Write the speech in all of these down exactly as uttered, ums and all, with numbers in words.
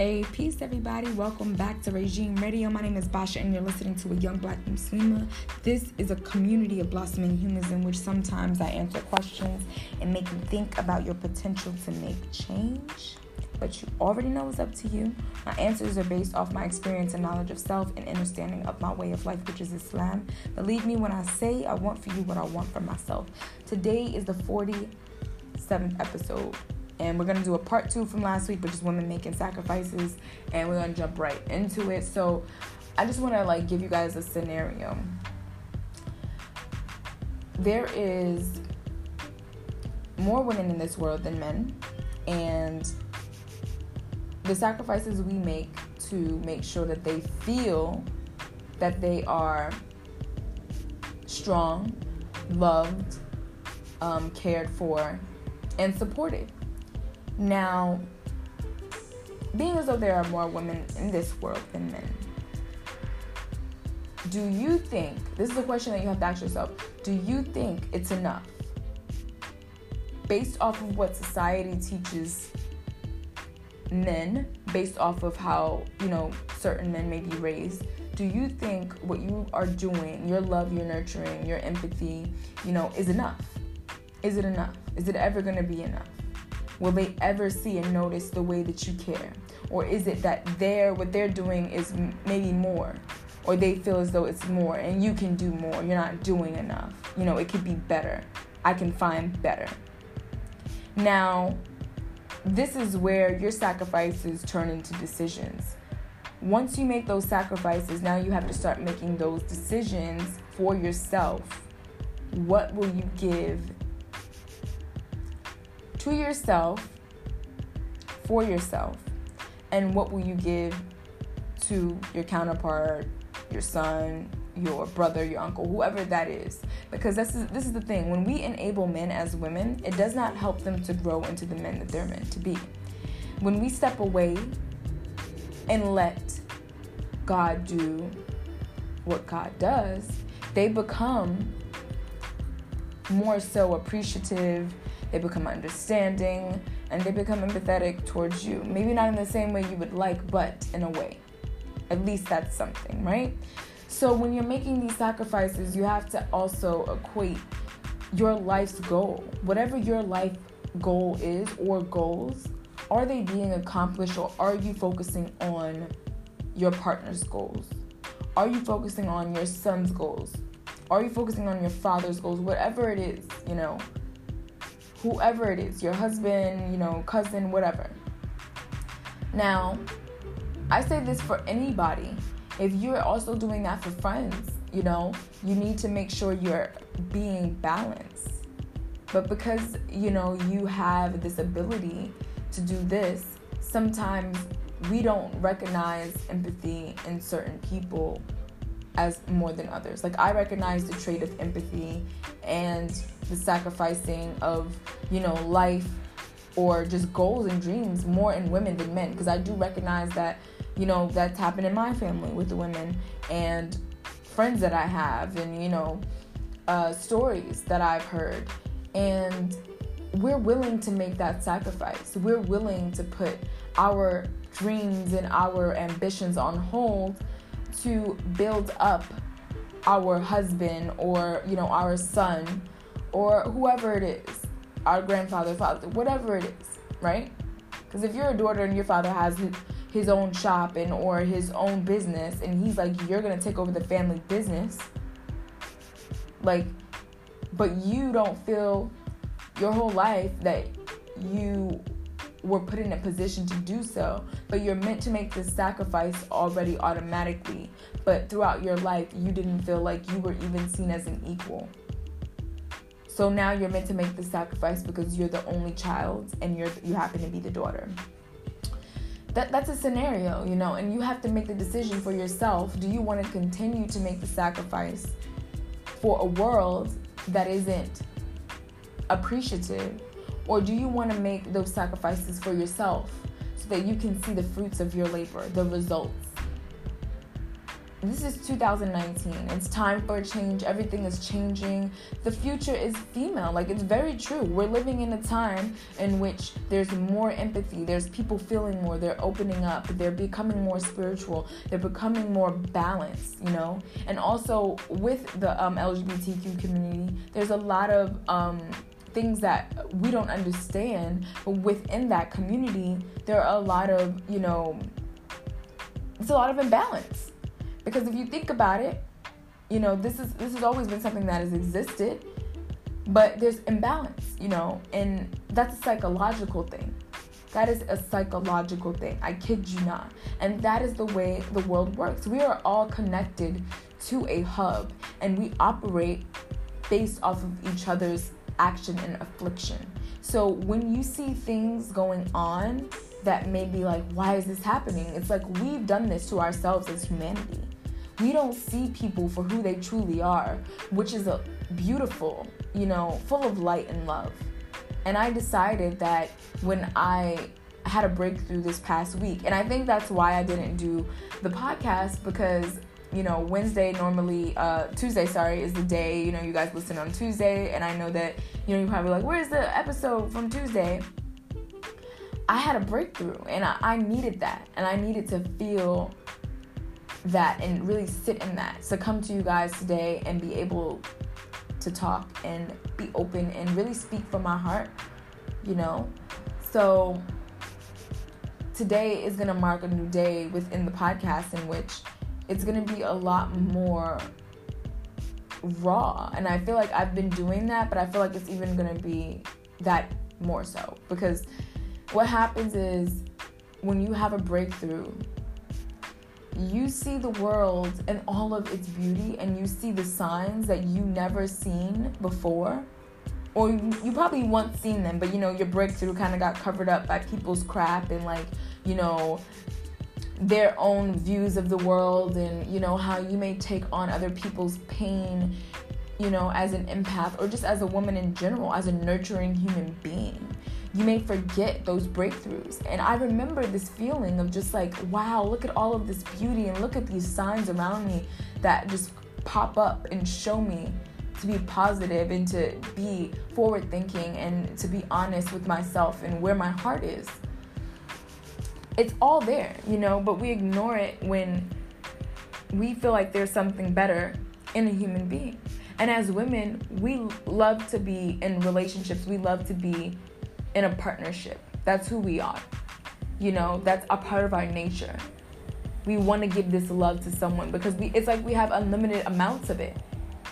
Hey, peace everybody. Welcome back to Regime Radio. My name is Basha and you're listening to A Young Black Muslima. This is a community of blossoming humans in which sometimes I answer questions and make you think about your potential to make change. But you already know it's up to you. My answers are based off my experience and knowledge of self and understanding of my way of life, which is Islam. Believe me when I say I want for you what I want for myself. Today is the forty-seventh episode. And we're going to do a part two from last week, which is women making sacrifices. And we're going to jump right into it. So I just want to like give you guys a scenario. There is more women in this world than men. And the sacrifices we make to make sure that they feel that they are strong, loved, um, cared for, and supported. Now, being as though there are more women in this world than men, do you think, this is a question that you have to ask yourself, do you think it's enough? Based off of what society teaches men, based off of how, you know, certain men may be raised, do you think what you are doing, your love, your nurturing, your empathy, you know, is enough? Is it enough? Is it ever going to be enough? Will they ever see and notice the way that you care? Or is it that they're, what they're doing is m- maybe more? Or they feel as though it's more and you can do more. You're not doing enough. You know, it could be better. I can find better. Now, this is where your sacrifices turn into decisions. Once you make those sacrifices, now you have to start making those decisions for yourself. What will you give to yourself, for yourself, and what will you give to your counterpart, your son, your brother, your uncle, whoever that is? Because this is this is the thing. When we enable men as women, it does not help them to grow into the men that they're meant to be. When we step away and let God do what God does, they become more so appreciative. They become understanding, and they become empathetic towards you. Maybe not in the same way you would like, but in a way. At least that's something, right? So when you're making these sacrifices, you have to also equate your life's goal. Whatever your life goal is or goals, are they being accomplished, or are you focusing on your partner's goals? Are you focusing on your son's goals? Are you focusing on your father's goals? Whatever it is, you know, whoever it is, your husband, you know, cousin, whatever. Now, I say this for anybody. If you're also doing that for friends, you know, you need to make sure you're being balanced. But because, you know, you have this ability to do this, sometimes we don't recognize empathy in certain people as more than others. Like, I recognize the trait of empathy and the sacrificing of, you know, life or just goals and dreams more in women than men, because I do recognize that, you know, that's happened in my family with the women and friends that I have and, you know, uh, stories that I've heard. And we're willing to make that sacrifice. We're willing to put our dreams and our ambitions on hold to build up our husband or, you know, our son or whoever it is, our grandfather, father, whatever it is, right? Because if you're a daughter and your father has his, his own shop and or his own business and he's like, you're going to take over the family business, like, but you don't feel your whole life that you were put in a position to do so, but you're meant to make this sacrifice already automatically. But throughout your life, you didn't feel like you were even seen as an equal. So now you're meant to make the sacrifice because you're the only child and you're you happen to be the daughter. That that's a scenario, you know, and you have to make the decision for yourself. Do you want to continue to make the sacrifice for a world that isn't appreciative? Or do you want to make those sacrifices for yourself so that you can see the fruits of your labor, the results? this is two thousand nineteen. It's time for a change. Everything is changing. The future is female. Like, it's very true. We're living in a time in which there's more empathy. There's people feeling more. They're opening up. They're becoming more spiritual. They're becoming more balanced, you know? And also, with the um, L G B T Q community, there's a lot of um, things that we don't understand. But within that community, there are a lot of, you know... it's a lot of imbalance, because if you think about it, you know, this is this has always been something that has existed, but there's imbalance, you know, and that's a psychological thing. That is a psychological thing. I kid you not. And that is the way the world works. We are all connected to a hub, and we operate based off of each other's action and affliction. So when you see things going on that may be like, why is this happening? It's like, we've done this to ourselves as humanity. We don't see people for who they truly are, which is a beautiful, you know, full of light and love. And I decided that when I had a breakthrough this past week, and I think that's why I didn't do the podcast, because, you know, Wednesday normally, uh, Tuesday, sorry, is the day, you know, you guys listen on Tuesday. And I know that, you know, you're probably like, where's the episode from Tuesday? I had a breakthrough, and I, I needed that, and I needed to feel that and really sit in that. So come to you guys today and be able to talk and be open and really speak from my heart, you know? So today is going to mark a new day within the podcast, in which it's going to be a lot more raw. And I feel like I've been doing that, but I feel like it's even going to be that more so, because what happens is, when you have a breakthrough, you see the world and all of its beauty, and you see the signs that you never seen before, or you, you probably once seen them, but you know, your breakthrough kind of got covered up by people's crap and, like, you know, their own views of the world, and, you know, how you may take on other people's pain, you know, as an empath, or just as a woman in general, as a nurturing human being. You may forget those breakthroughs. And I remember this feeling of just like, wow, look at all of this beauty, and look at these signs around me that just pop up and show me to be positive and to be forward thinking and to be honest with myself and where my heart is. It's all there, you know, but we ignore it when we feel like there's something better in a human being. And as women, we love to be in relationships. We love to be in a partnership. That's who we are. You know, that's a part of our nature. We want to give this love to someone because we it's like we have unlimited amounts of it.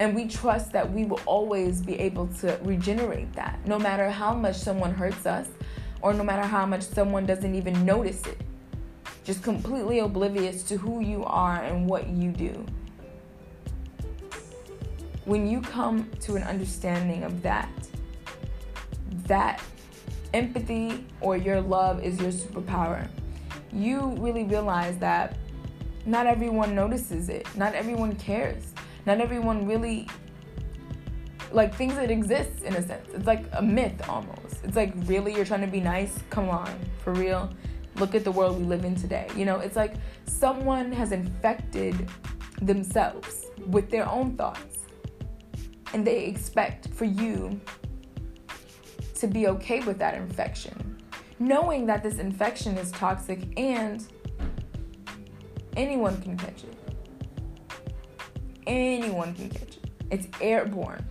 And we trust that we will always be able to regenerate that, no matter how much someone hurts us, or no matter how much someone doesn't even notice it. Just completely oblivious to who you are and what you do. When you come to an understanding of that, that empathy or your love is your superpower, you really realize that not everyone notices it. Not everyone cares. Not everyone really, like, thinks it exists, in a sense. It's like a myth almost. It's like, really, you're trying to be nice? Come on, for real. Look at the world we live in today. You know, it's like someone has infected themselves with their own thoughts, and they expect for you to be okay with that infection, knowing that this infection is toxic and anyone can catch it. Anyone can catch it. It's airborne,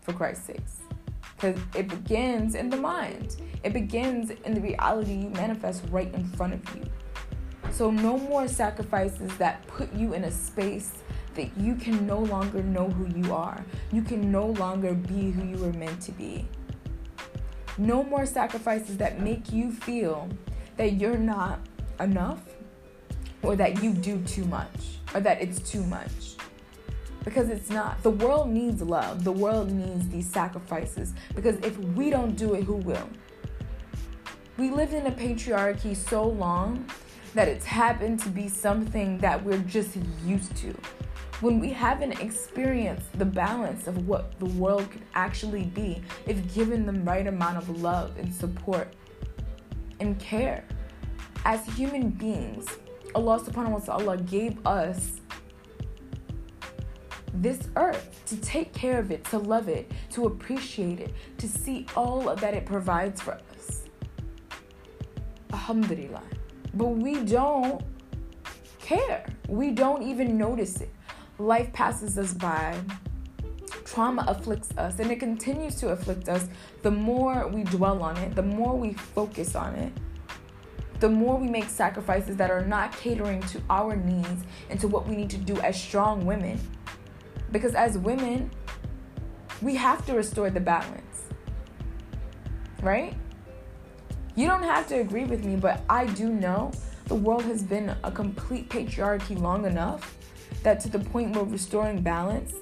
for Christ's sakes, because it begins in the mind. It begins in the reality you manifest right in front of you. So no more sacrifices that put you in a space that you can no longer know who you are. You can no longer be who you were meant to be. No more sacrifices that make you feel that you're not enough, or that you do too much, or that it's too much. Because it's not. The world needs love. The world needs these sacrifices. Because if we don't do it, who will? We lived in a patriarchy so long that it's happened to be something that we're just used to, when we haven't experienced the balance of what the world could actually be if given the right amount of love and support and care. As human beings, Allah subhanahu wa ta'ala gave us this earth, to take care of it, to love it, to appreciate it, to see all that it provides for us. Alhamdulillah. But we don't care. We don't even notice it. Life passes us by. Trauma afflicts us, and it continues to afflict us. The more we dwell on it, the more we focus on it, the more we make sacrifices that are not catering to our needs and to what we need to do as strong women. Because as women, we have to restore the balance, right? You don't have to agree with me, but I do know the world has been a complete patriarchy long enough that to the point where restoring balance,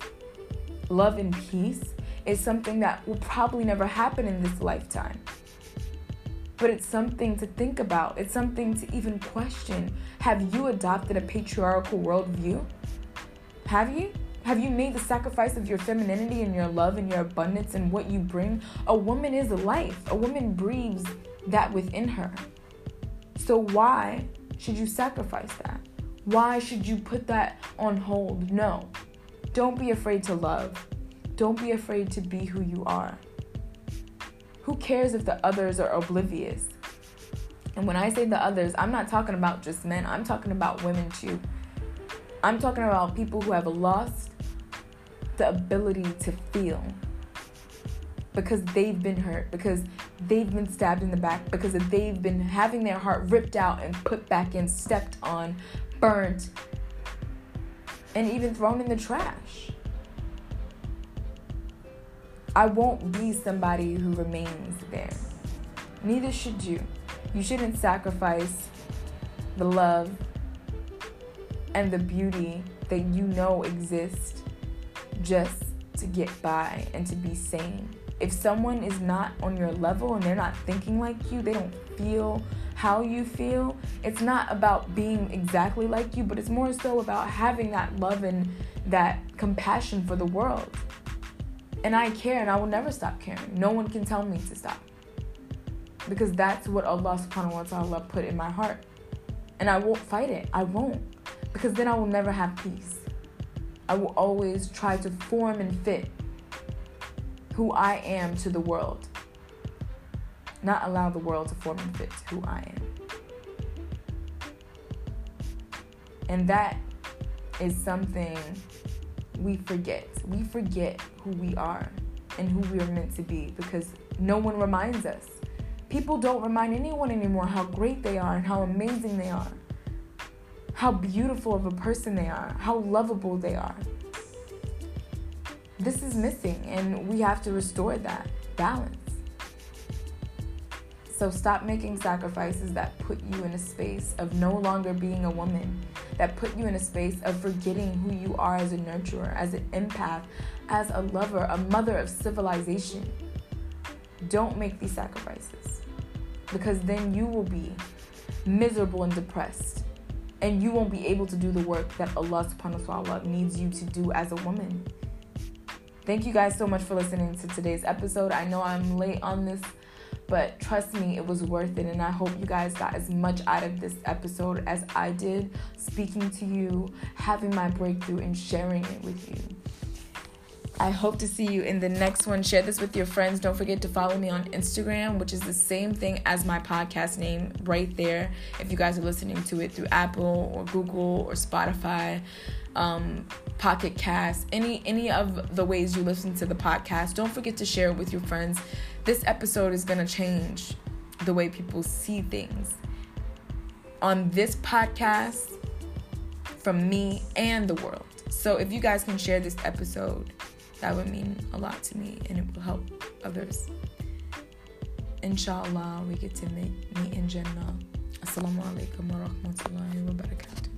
love, and peace is something that will probably never happen in this lifetime. But it's something to think about. It's something to even question. Have you adopted a patriarchal worldview? Have you? Have you made the sacrifice of your femininity and your love and your abundance and what you bring? A woman is life. A woman breathes that within her. So why should you sacrifice that? Why should you put that on hold? No. Don't be afraid to love. Don't be afraid to be who you are. Who cares if the others are oblivious? And when I say the others, I'm not talking about just men. I'm talking about women too. I'm talking about people who have lost the ability to feel because they've been hurt, because they've been stabbed in the back, because they've been having their heart ripped out and put back in, stepped on, burnt, and even thrown in the trash. I won't be somebody who remains there. Neither should you. You shouldn't sacrifice the love and the beauty that you know exists just to get by and to be sane. If someone is not on your level and they're not thinking like you, they don't feel how you feel, it's not about being exactly like you, but it's more so about having that love and that compassion for the world. And I care, and I will never stop caring. No one can tell me to stop, because that's what Allah subhanahu wa ta'ala put in my heart. And I won't fight it. I won't. Because then I will never have peace. I will always try to form and fit who I am to the world. Not allow the world to form and fit to who I am. And that is something we forget. We forget who we are and who we are meant to be because no one reminds us. People don't remind anyone anymore how great they are and how amazing they are, how beautiful of a person they are, how lovable they are. This is missing, and we have to restore that balance. So stop making sacrifices that put you in a space of no longer being a woman, that put you in a space of forgetting who you are as a nurturer, as an empath, as a lover, a mother of civilization. Don't make these sacrifices, because then you will be miserable and depressed, and you won't be able to do the work that Allah subhanahu wa ta'ala needs you to do as a woman. Thank you guys so much for listening to today's episode. I know I'm late on this, but trust me, it was worth it. And I hope you guys got as much out of this episode as I did, speaking to you, having my breakthrough, and sharing it with you. I hope to see you in the next one. Share this with your friends. Don't forget to follow me on Instagram, which is the same thing as my podcast name right there. If you guys are listening to it through Apple or Google or Spotify, um, Pocket Cast, any, any of the ways you listen to the podcast, don't forget to share it with your friends. This episode is going to change the way people see things on this podcast from me and the world. So if you guys can share this episode, that would mean a lot to me, and it will help others. Inshallah, we get to meet in Jannah. Assalamu alaikum wa rahmatullahi wa barakatuh.